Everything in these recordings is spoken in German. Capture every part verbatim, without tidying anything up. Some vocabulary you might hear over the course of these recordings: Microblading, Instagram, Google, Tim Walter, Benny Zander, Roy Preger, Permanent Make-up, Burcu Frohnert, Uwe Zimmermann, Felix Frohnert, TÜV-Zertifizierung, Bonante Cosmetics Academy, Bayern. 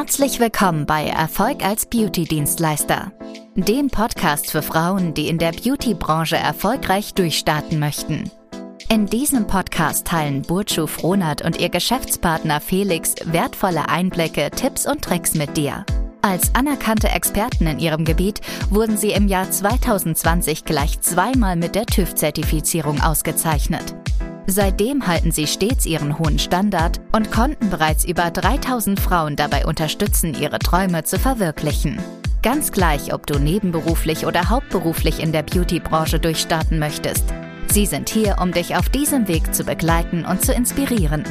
Herzlich willkommen bei Erfolg als Beauty-Dienstleister, dem Podcast für Frauen, die in der Beauty-Branche erfolgreich durchstarten möchten. In diesem Podcast teilen Burcu Frohnert und ihr Geschäftspartner Felix wertvolle Einblicke, Tipps und Tricks mit dir. Als anerkannte Experten in ihrem Gebiet wurden sie im Jahr zweitausendzwanzig gleich zweimal mit der TÜV-Zertifizierung ausgezeichnet. Seitdem halten sie stets ihren hohen Standard und konnten bereits über dreitausend Frauen dabei unterstützen, ihre Träume zu verwirklichen. Ganz gleich, ob du nebenberuflich oder hauptberuflich in der Beauty-Branche durchstarten möchtest. Sie sind hier, um dich auf diesem Weg zu begleiten und zu inspirieren.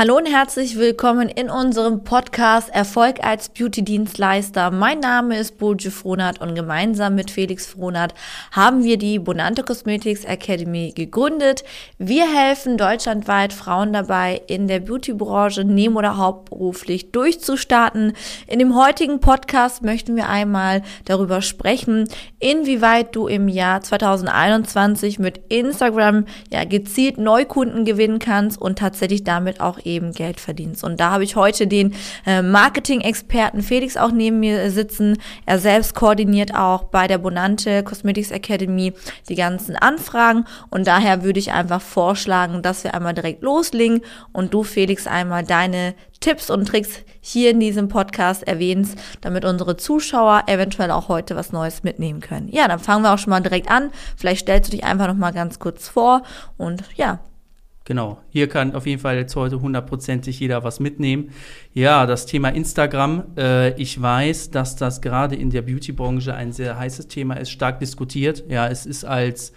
Hallo und herzlich willkommen in unserem Podcast Erfolg als Beauty-Dienstleister. Mein Name ist Burcu Frohnert und gemeinsam mit Felix Frohnert haben wir die Bonante Cosmetics Academy gegründet. Wir helfen deutschlandweit Frauen dabei, in der Beauty-Branche neben- oder hauptberuflich durchzustarten. In dem heutigen Podcast möchten wir einmal darüber sprechen, inwieweit du im Jahr zweitausendeinundzwanzig mit Instagram ja gezielt Neukunden gewinnen kannst und tatsächlich damit auch eben Geld verdienst. Und da habe ich heute den äh, Marketing-Experten Felix auch neben mir sitzen. Er selbst koordiniert auch bei der Bonante Cosmetics Academy die ganzen Anfragen. Und daher würde ich einfach vorschlagen, dass wir einmal direkt loslegen und du, Felix, einmal deine Tipps und Tricks hier in diesem Podcast erwähnst, damit unsere Zuschauer eventuell auch heute was Neues mitnehmen können. Ja, dann fangen wir auch schon mal direkt an. Vielleicht stellst du dich einfach noch mal ganz kurz vor und ja. Genau, hier kann auf jeden Fall jetzt heute hundertprozentig jeder was mitnehmen. Ja, das Thema Instagram, äh, ich weiß, dass das gerade in der Beauty-Branche ein sehr heißes Thema ist, stark diskutiert. Ja, es ist als,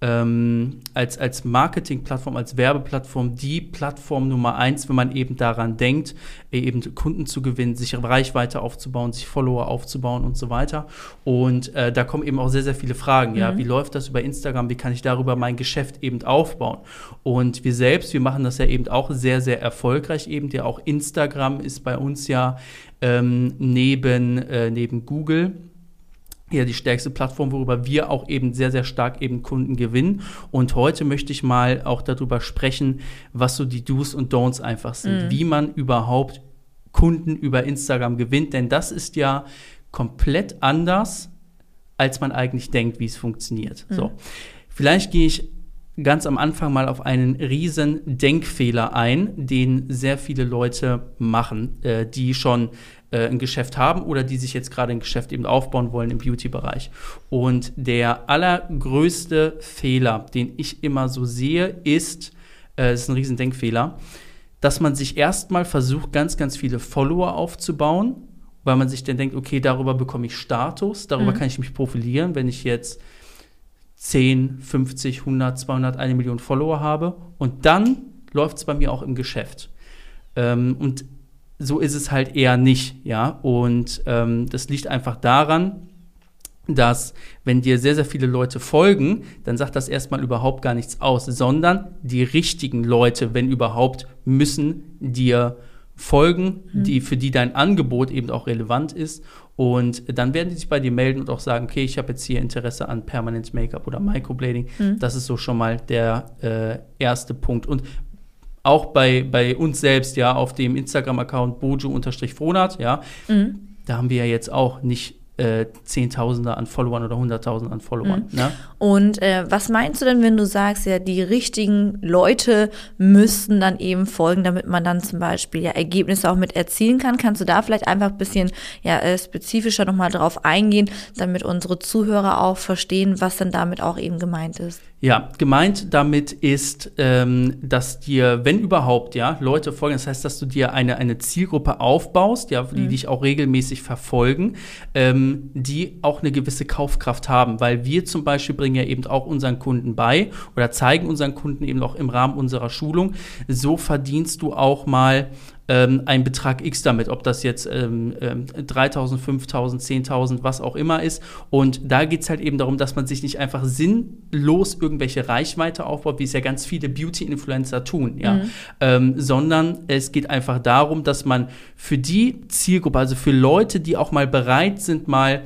ähm, als, als Marketing-Plattform, als Werbeplattform die Plattform Nummer eins, wenn man eben daran denkt, eben Kunden zu gewinnen, sich Reichweite aufzubauen, sich Follower aufzubauen und so weiter. Und äh, da kommen eben auch sehr, sehr viele Fragen. Ja, mhm. Wie läuft das über Instagram? Wie kann ich darüber mein Geschäft eben aufbauen? Und wir selbst, wir machen das ja eben auch sehr, sehr erfolgreich eben. Ja, auch Instagram ist bei uns ja ähm, neben, äh, neben Google ja die stärkste Plattform, worüber wir auch eben sehr, sehr stark eben Kunden gewinnen. Und heute möchte ich mal auch darüber sprechen, was so die Do's und Don'ts einfach sind. Mhm. Wie man überhaupt Kunden über Instagram gewinnt. Denn das ist ja komplett anders, als man eigentlich denkt, wie es funktioniert. Mhm. So, vielleicht gehe ich ganz am Anfang mal auf einen riesen Denkfehler ein, den sehr viele Leute machen, äh, die schon äh, ein Geschäft haben oder die sich jetzt gerade ein Geschäft eben aufbauen wollen im Beauty-Bereich. Und der allergrößte Fehler, den ich immer so sehe, ist, äh, das ist ein riesen Denkfehler, dass man sich erstmal versucht, ganz, ganz viele Follower aufzubauen, weil man sich dann denkt, okay, darüber bekomme ich Status, darüber mhm. kann ich mich profilieren, wenn ich jetzt zehn, fünfzig, hundert, zweihundert, eine Million Follower habe. Und dann läuft es bei mir auch im Geschäft. Ähm, und so ist es halt eher nicht, ja. Und ähm, das liegt einfach daran, dass wenn dir sehr, sehr viele Leute folgen, dann sagt das erstmal überhaupt gar nichts aus, sondern die richtigen Leute, wenn überhaupt, müssen dir folgen, mhm. die, für die dein Angebot eben auch relevant ist. Und dann werden die sich bei dir melden und auch sagen, okay, ich habe jetzt hier Interesse an Permanent Make-up oder Microblading. Mhm. Das ist so schon mal der äh, erste Punkt. Und auch bei, bei uns selbst, ja, auf dem Instagram-Account bojo-frohnert, ja, mhm. da haben wir ja jetzt auch nicht Äh, Zehntausende an Followern oder Hunderttausende an Followern. Mhm. Ne? Und äh, was meinst du denn, wenn du sagst, ja, die richtigen Leute müssten dann eben folgen, damit man dann zum Beispiel ja Ergebnisse auch mit erzielen kann? Kannst du da vielleicht einfach ein bisschen ja äh, spezifischer nochmal drauf eingehen, damit unsere Zuhörer auch verstehen, was dann damit auch eben gemeint ist? Ja, gemeint damit ist, ähm, dass dir, wenn überhaupt, ja, Leute folgen, das heißt, dass du dir eine, eine Zielgruppe aufbaust, ja, die mhm. dich auch regelmäßig verfolgen, ähm, die auch eine gewisse Kaufkraft haben, weil wir zum Beispiel bringen ja eben auch unseren Kunden bei oder zeigen unseren Kunden eben auch im Rahmen unserer Schulung, so verdienst du auch mal ähm, einen Betrag X damit, ob das jetzt ähm, ähm, dreitausend, fünftausend, zehntausend, was auch immer ist. Und da geht es halt eben darum, dass man sich nicht einfach sinnlos irgendwelche Reichweite aufbaut, wie es ja ganz viele Beauty-Influencer tun, ja, mhm. ähm, sondern es geht einfach darum, dass man für die Zielgruppe, also für Leute, die auch mal bereit sind, mal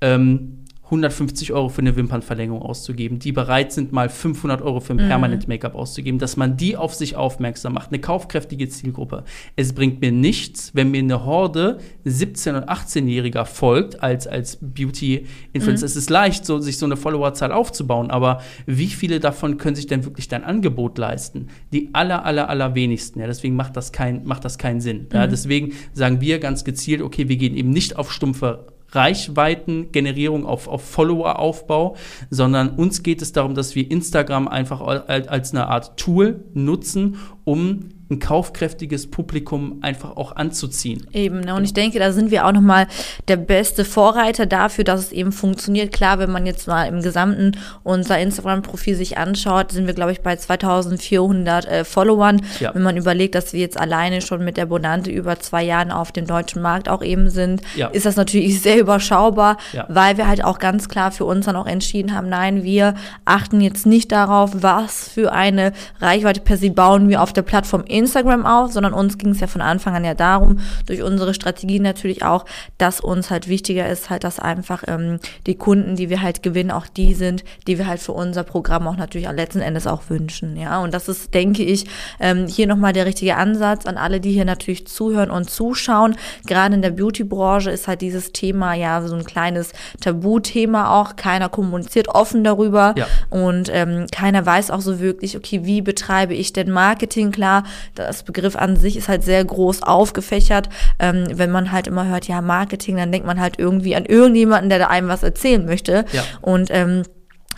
ähm, hundertfünfzig Euro für eine Wimpernverlängerung auszugeben, die bereit sind, mal fünfhundert Euro für ein Permanent Make-up auszugeben, dass man die auf sich aufmerksam macht, eine kaufkräftige Zielgruppe. Es bringt mir nichts, wenn mir eine Horde siebzehn- und achtzehnjähriger folgt als, als Beauty-Influencer. Mhm. Es ist leicht, so, sich so eine Followerzahl aufzubauen, aber wie viele davon können sich denn wirklich dein Angebot leisten? Die aller, aller, aller wenigsten. Ja, deswegen macht das, kein, macht das keinen Sinn. Ja, mhm. Deswegen sagen wir ganz gezielt, okay, wir gehen eben nicht auf stumpfe Reichweitengenerierung, auf, auf Followeraufbau, sondern uns geht es darum, dass wir Instagram einfach als eine Art Tool nutzen, um ein kaufkräftiges Publikum einfach auch anzuziehen. Eben, ne? Und ich denke, da sind wir auch nochmal der beste Vorreiter dafür, dass es eben funktioniert. Klar, wenn man jetzt mal im Gesamten unser Instagram-Profil sich anschaut, sind wir, glaube ich, bei zweitausendvierhundert äh, Followern. Ja. Wenn man überlegt, dass wir jetzt alleine schon mit der Bonante über zwei Jahren auf dem deutschen Markt auch eben sind, ja, ist das natürlich sehr überschaubar, ja, weil wir halt auch ganz klar für uns dann auch entschieden haben, nein, wir achten jetzt nicht darauf, was für eine Reichweite per se bauen wir auf der Plattform Instagram auf, sondern uns ging es ja von Anfang an ja darum, durch unsere Strategie natürlich auch, dass uns halt wichtiger ist, halt, dass einfach ähm, die Kunden, die wir halt gewinnen, auch die sind, die wir halt für unser Programm auch natürlich auch letzten Endes auch wünschen, ja, und das ist, denke ich, ähm, hier nochmal der richtige Ansatz an alle, die hier natürlich zuhören und zuschauen. Gerade in der Beauty-Branche ist halt dieses Thema ja so ein kleines Tabuthema auch, keiner kommuniziert offen darüber, ja, und ähm, keiner weiß auch so wirklich, okay, wie betreibe ich denn Marketing, klar, das Begriff an sich ist halt sehr groß aufgefächert. Ähm, wenn man halt immer hört, ja, Marketing, dann denkt man halt irgendwie an irgendjemanden, der da einem was erzählen möchte. Ja. Und ähm,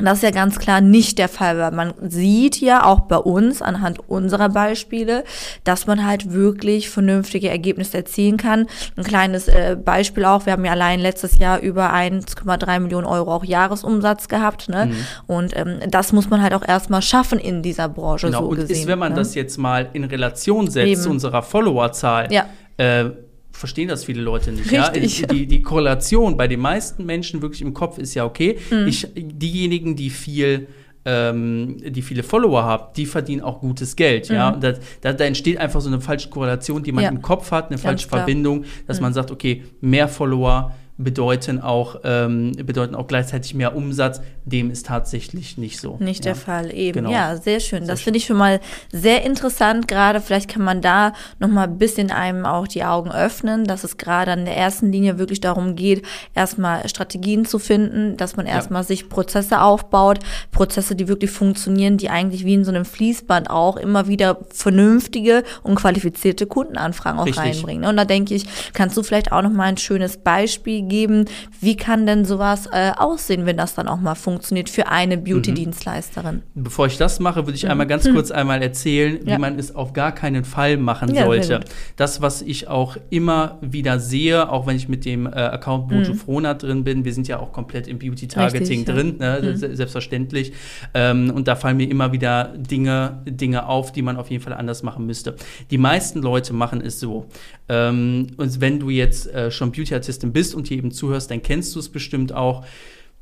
das ist ja ganz klar nicht der Fall, weil man sieht ja auch bei uns anhand unserer Beispiele, dass man halt wirklich vernünftige Ergebnisse erzielen kann. Ein kleines äh, Beispiel auch, wir haben ja allein letztes Jahr über eins Komma drei Millionen Euro auch Jahresumsatz gehabt, ne? Mhm. Und ähm, das muss man halt auch erstmal schaffen in dieser Branche, genau, so und gesehen. Ist, wenn man, ne, das jetzt mal in Relation setzt, eben, zu unserer Followerzahl, ja, äh, verstehen das viele Leute nicht. Ja? Die, die Korrelation bei den meisten Menschen wirklich im Kopf ist ja, okay, mhm, ich, diejenigen, die viel ähm, die viele Follower haben, die verdienen auch gutes Geld. Mhm. Ja? Und das, da, da entsteht einfach so eine falsche Korrelation, die man, ja, im Kopf hat, eine ganz falsche, klar, Verbindung, dass, mhm, man sagt, okay, mehr Follower bedeuten auch, ähm, bedeuten auch gleichzeitig mehr Umsatz. Dem ist tatsächlich nicht so. Nicht, ja, der Fall, eben. Genau. Ja, sehr schön. Sehr, das finde ich schon mal sehr interessant gerade. Vielleicht kann man da nochmal ein bisschen einem auch die Augen öffnen, dass es gerade an der ersten Linie wirklich darum geht, erstmal Strategien zu finden, dass man erstmal, ja, sich Prozesse aufbaut, Prozesse, die wirklich funktionieren, die eigentlich wie in so einem Fließband auch immer wieder vernünftige und qualifizierte Kundenanfragen auch, richtig, reinbringen. Und da denke ich, kannst du vielleicht auch nochmal ein schönes Beispiel geben, wie kann denn sowas äh, aussehen, wenn das dann auch mal funktioniert für eine Beauty-Dienstleisterin? Bevor ich das mache, würde ich einmal ganz kurz einmal erzählen, ja, wie man es auf gar keinen Fall machen, ja, sollte. Das, was ich auch immer wieder sehe, auch wenn ich mit dem äh, Account Burcu Frohnert drin bin, wir sind ja auch komplett im Beauty-Targeting, richtig, drin, ne? Mhm. Se- selbstverständlich. Ähm, und da fallen mir immer wieder Dinge, Dinge auf, die man auf jeden Fall anders machen müsste. Die meisten Leute machen es so. Ähm, und wenn du jetzt äh, schon Beauty-Artistin bist und eben zuhörst, dann kennst du es bestimmt auch.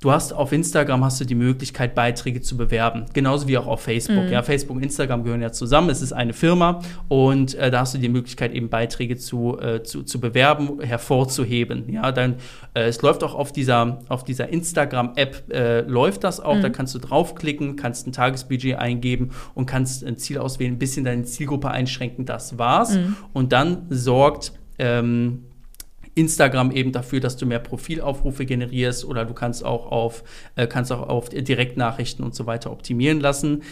Du hast auf Instagram hast du die Möglichkeit, Beiträge zu bewerben, genauso wie auch auf Facebook. Mhm. Ja, Facebook und Instagram gehören ja zusammen, es ist eine Firma und äh, da hast du die Möglichkeit, eben Beiträge zu, äh, zu, zu bewerben, hervorzuheben. Ja, dann, äh, es läuft auch auf dieser, auf dieser Instagram-App, äh, läuft das auch, mhm, da kannst du draufklicken, kannst ein Tagesbudget eingeben und kannst ein Ziel auswählen, ein bisschen deine Zielgruppe einschränken, das war's. Mhm. Und dann sorgt ähm, Instagram eben dafür, dass du mehr Profilaufrufe generierst, oder du kannst auch auf, äh, kannst auch auf Direktnachrichten und so weiter optimieren lassen.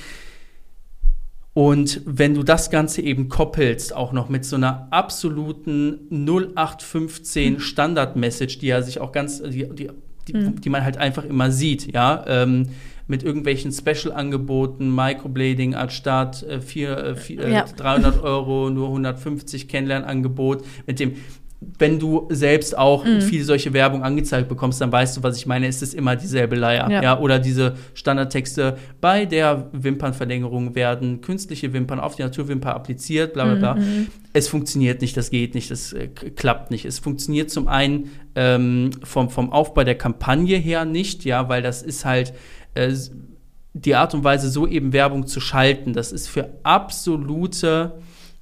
Und wenn du das Ganze eben koppelst, auch noch mit so einer absoluten null acht fünfzehn Standard-Message, die ja sich auch ganz, die, die, die, mhm, die man halt einfach immer sieht, ja, ähm, mit irgendwelchen Special-Angeboten, Microblading anstatt äh, vier, äh, vier, äh, ja. dreihundert Euro, nur hundertfünfzig, Kennenlernangebot, mit dem. Wenn du selbst auch mm. viel solche Werbung angezeigt bekommst, dann weißt du, was ich meine. Es ist immer dieselbe Leier. Ja. Ja, oder diese Standardtexte. Bei der Wimpernverlängerung werden künstliche Wimpern auf die Naturwimper appliziert, bla bla bla. Mm-hmm. Es funktioniert nicht, das geht nicht, das äh, klappt nicht. Es funktioniert zum einen ähm, vom, vom Aufbau der Kampagne her nicht, ja, weil das ist halt äh, die Art und Weise, so eben Werbung zu schalten. Das ist für absolute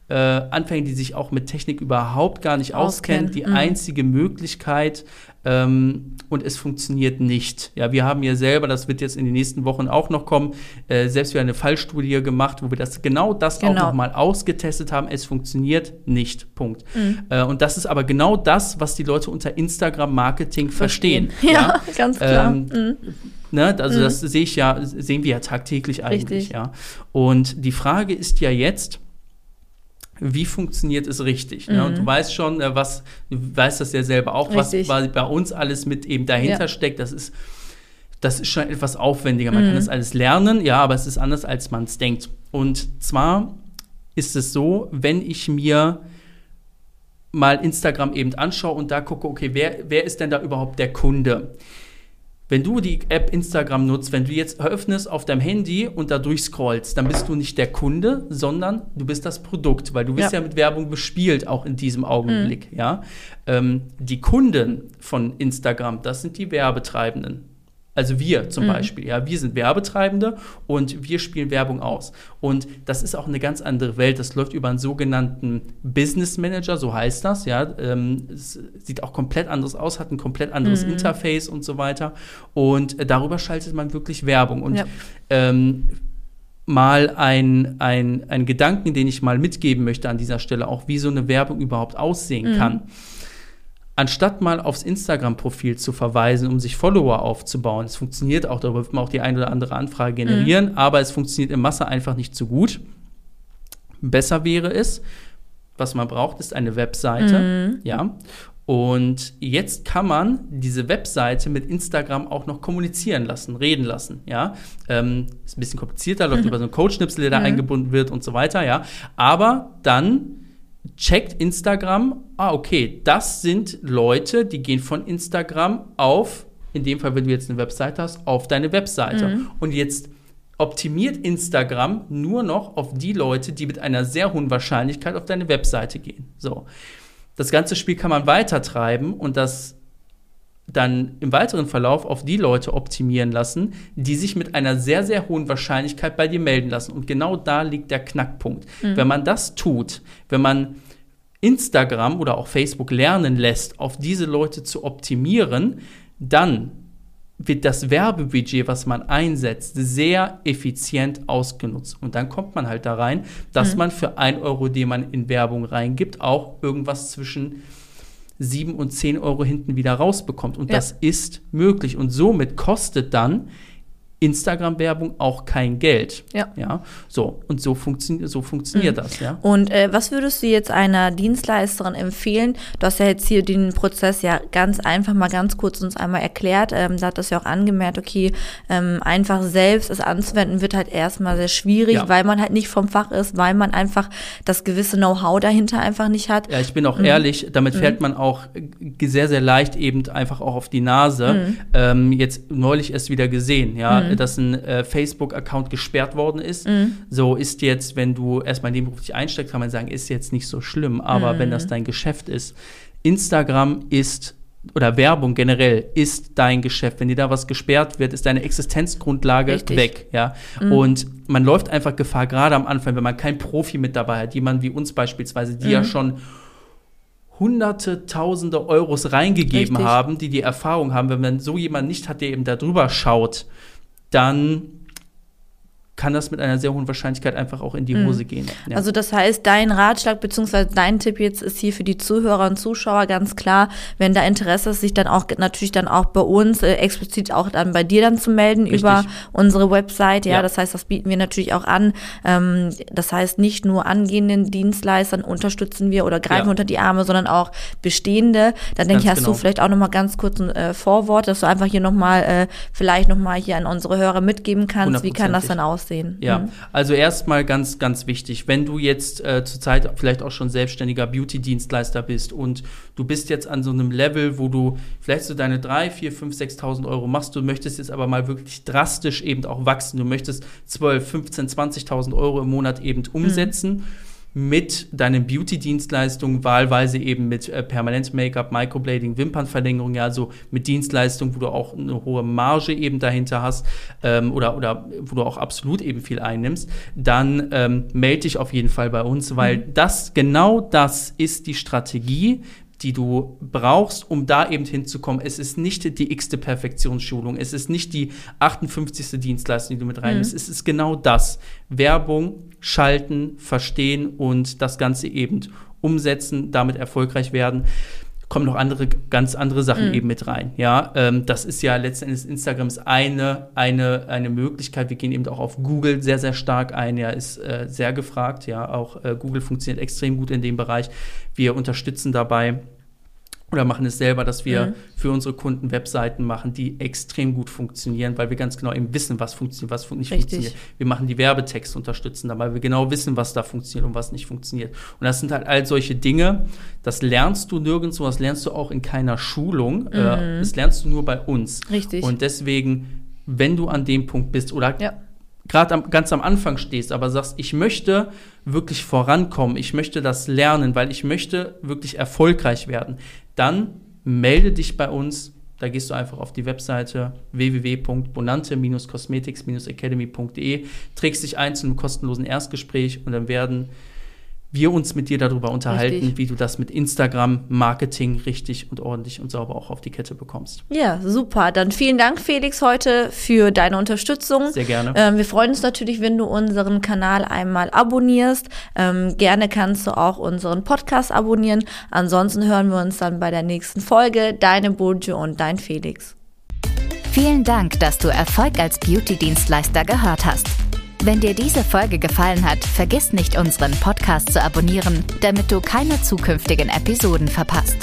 Äh, Anfänger, die sich auch mit Technik überhaupt gar nicht auskennen, auskennen. die mhm. einzige Möglichkeit, ähm, und es funktioniert nicht. Ja, wir haben ja selber, das wird jetzt in den nächsten Wochen auch noch kommen, äh, selbst wieder eine Fallstudie gemacht, wo wir das genau das genau. auch nochmal ausgetestet haben. Es funktioniert nicht. Punkt. Mhm. Äh, und das ist aber genau das, was die Leute unter Instagram-Marketing verstehen. verstehen. Ja, ja, ganz klar. Ähm, mhm. Ne, also mhm. das sehe ich ja, sehen wir ja tagtäglich eigentlich. Ja. Und die Frage ist ja jetzt, wie funktioniert es richtig? Mhm. Ne? Und du weißt schon, was, du weißt das ja selber auch, richtig. was bei uns alles mit eben dahinter ja. steckt. Das ist, das ist schon etwas aufwendiger. Man mhm. kann das alles lernen, ja, aber es ist anders, als man es denkt. Und zwar ist es so, wenn ich mir mal Instagram eben anschaue und da gucke, okay, wer, wer ist denn da überhaupt der Kunde? Wenn du die App Instagram nutzt, wenn du jetzt öffnest auf deinem Handy und da durchscrollst, dann bist du nicht der Kunde, sondern du bist das Produkt, weil du wirst ja. ja mit Werbung bespielt, auch in diesem Augenblick. Mhm. Ja? Ähm, die Kunden von Instagram, das sind die Werbetreibenden. Also wir zum mhm. Beispiel, ja, wir sind Werbetreibende und wir spielen Werbung aus. Und das ist auch eine ganz andere Welt. Das läuft über einen sogenannten Business Manager, so heißt das, ja. Ähm, es sieht auch komplett anders aus, hat ein komplett anderes mhm. Interface und so weiter. Und darüber schaltet man wirklich Werbung. Und ja. ähm, mal ein, ein, ein Gedanken, den ich mal mitgeben möchte an dieser Stelle, auch wie so eine Werbung überhaupt aussehen mhm. kann. Anstatt mal aufs Instagram-Profil zu verweisen, um sich Follower aufzubauen, es funktioniert auch, darüber wird man auch die ein oder andere Anfrage generieren, mhm. aber es funktioniert in Masse einfach nicht so gut. Besser wäre es, was man braucht, ist eine Webseite, mhm. ja. Und jetzt kann man diese Webseite mit Instagram auch noch kommunizieren lassen, reden lassen, ja. Ähm, ist ein bisschen komplizierter, läuft mhm. über so einen Codeschnipsel, der da mhm. eingebunden wird und so weiter, ja. Aber dann checkt Instagram, ah, okay, das sind Leute, die gehen von Instagram auf, in dem Fall, wenn du jetzt eine Webseite hast, auf deine Webseite. Mhm. Und jetzt optimiert Instagram nur noch auf die Leute, die mit einer sehr hohen Wahrscheinlichkeit auf deine Webseite gehen. So. Das ganze Spiel kann man weitertreiben und das dann im weiteren Verlauf auf die Leute optimieren lassen, die sich mit einer sehr, sehr hohen Wahrscheinlichkeit bei dir melden lassen. Und genau da liegt der Knackpunkt. Mhm. Wenn man das tut, wenn man Instagram oder auch Facebook lernen lässt, auf diese Leute zu optimieren, dann wird das Werbebudget, was man einsetzt, sehr effizient ausgenutzt. Und dann kommt man halt da rein, dass mhm. man für einen Euro, den man in Werbung reingibt, auch irgendwas zwischen sieben und zehn Euro hinten wieder rausbekommt. Und ja. das ist möglich. Und somit kostet dann Instagram-Werbung auch kein Geld. Ja. ja so. Und so, funktio- so funktioniert mhm. das. Ja? Und äh, was würdest du jetzt einer Dienstleisterin empfehlen? Du hast ja jetzt hier den Prozess ja ganz einfach mal ganz kurz uns einmal erklärt. Ähm, da hat das ja auch angemerkt, okay, ähm, einfach selbst es anzuwenden wird halt erstmal sehr schwierig, ja. weil man halt nicht vom Fach ist, weil man einfach das gewisse Know-how dahinter einfach nicht hat. Ja, ich bin auch mhm. ehrlich, damit mhm. fällt man auch sehr, sehr leicht eben einfach auch auf die Nase. Mhm. Ähm, jetzt neulich erst wieder gesehen, ja. Mhm. dass ein äh, Facebook-Account gesperrt worden ist. Mhm. So ist jetzt, wenn du erstmal in den Beruf dich einsteigst, kann man sagen, ist jetzt nicht so schlimm. Aber mhm. wenn das dein Geschäft ist, Instagram ist, oder Werbung generell, ist dein Geschäft. Wenn dir da was gesperrt wird, ist deine Existenzgrundlage Richtig. weg. Ja? Mhm. Und man läuft einfach Gefahr, gerade am Anfang, wenn man keinen Profi mit dabei hat, jemand wie uns beispielsweise, die mhm. ja schon hunderte, tausende Euros reingegeben Richtig. haben, die die Erfahrung haben. Wenn man so jemanden nicht hat, der eben da drüber schaut, dann kann das mit einer sehr hohen Wahrscheinlichkeit einfach auch in die Hose mhm. gehen. Ja. Also das heißt, dein Ratschlag bzw. dein Tipp jetzt ist hier für die Zuhörer und Zuschauer ganz klar, wenn da Interesse ist, sich dann auch natürlich dann auch bei uns, äh, explizit auch dann bei dir dann zu melden Richtig. über unsere Website. Ja, ja, das heißt, das bieten wir natürlich auch an. Ähm, das heißt, nicht nur angehenden Dienstleistern unterstützen wir oder greifen ja. unter die Arme, sondern auch bestehende. Da denke ich, hast genau. du vielleicht auch nochmal ganz kurz ein äh, Vorwort, dass du einfach hier nochmal, äh, vielleicht nochmal hier an unsere Hörer mitgeben kannst. Wie kann das dann aussehen? Sehen. Ja, mhm. also erstmal ganz, ganz wichtig, wenn du jetzt äh, zurzeit vielleicht auch schon selbstständiger Beauty-Dienstleister bist und du bist jetzt an so einem Level, wo du vielleicht so deine drei, vier, fünf, sechstausend Euro machst, du möchtest jetzt aber mal wirklich drastisch eben auch wachsen, du möchtest zwölf, fünfzehn, zwanzigtausend Euro im Monat eben umsetzen, mhm. mit deinen Beauty-Dienstleistungen, wahlweise eben mit äh, Permanent Make-up, Microblading, Wimpernverlängerung, ja, also mit Dienstleistungen, wo du auch eine hohe Marge eben dahinter hast, ähm, oder, oder wo du auch absolut eben viel einnimmst, dann ähm, melde dich auf jeden Fall bei uns, weil mhm. das, genau das ist die Strategie, die du brauchst, um da eben hinzukommen. Es ist nicht die x-te Perfektionsschulung, es ist nicht die achtundfünfzigste Dienstleistung, die du mit reinnimmst. Mhm. Es ist genau das. Werbung, schalten, verstehen und das Ganze eben umsetzen, damit erfolgreich werden. Kommen noch andere, ganz andere Sachen mhm. eben mit rein. Ja, ähm, das ist ja letzten Endes, Instagram ist eine, eine, eine Möglichkeit. Wir gehen eben auch auf Google sehr, sehr stark ein. Ja, ist äh, sehr gefragt. Ja, auch äh, Google funktioniert extrem gut in dem Bereich. Wir unterstützen dabei oder machen es selber, dass wir mhm. für unsere Kunden Webseiten machen, die extrem gut funktionieren, weil wir ganz genau eben wissen, was funktioniert, was fun- nicht Richtig. funktioniert. Wir machen die Werbetexte, unterstützen dabei, weil wir genau wissen, was da funktioniert und was nicht funktioniert. Und das sind halt all solche Dinge, das lernst du nirgendwo, das lernst du auch in keiner Schulung, mhm. äh, das lernst du nur bei uns. Richtig. Und deswegen, wenn du an dem Punkt bist oder ja. gerade ganz am Anfang stehst, aber sagst, ich möchte wirklich vorankommen, ich möchte das lernen, weil ich möchte wirklich erfolgreich werden, dann melde dich bei uns. Da gehst du einfach auf die Webseite w w w punkt bonante Bindestrich cosmetics Bindestrich academy punkt de, trägst dich ein zu einem kostenlosen Erstgespräch und dann werden wir uns mit dir darüber unterhalten, richtig. wie du das mit Instagram-Marketing richtig und ordentlich und sauber auch auf die Kette bekommst. Ja, super. Dann vielen Dank, Felix, heute für deine Unterstützung. Sehr gerne. Ähm, wir freuen uns natürlich, wenn du unseren Kanal einmal abonnierst. Ähm, gerne kannst du auch unseren Podcast abonnieren. Ansonsten hören wir uns dann bei der nächsten Folge. Deine Burcu und dein Felix. Vielen Dank, dass du Erfolg als Beauty-Dienstleister gehört hast. Wenn dir diese Folge gefallen hat, vergiss nicht, unseren Podcast zu abonnieren, damit du keine zukünftigen Episoden verpasst.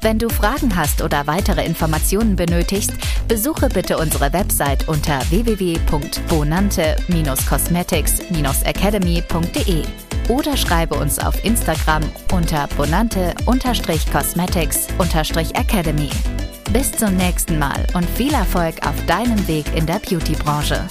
Wenn du Fragen hast oder weitere Informationen benötigst, besuche bitte unsere Website unter w w w punkt bonante Bindestrich cosmetics Bindestrich academy punkt de oder schreibe uns auf Instagram unter bonante Bindestrich cosmetics Bindestrich academy. Bis zum nächsten Mal und viel Erfolg auf deinem Weg in der Beauty-Branche.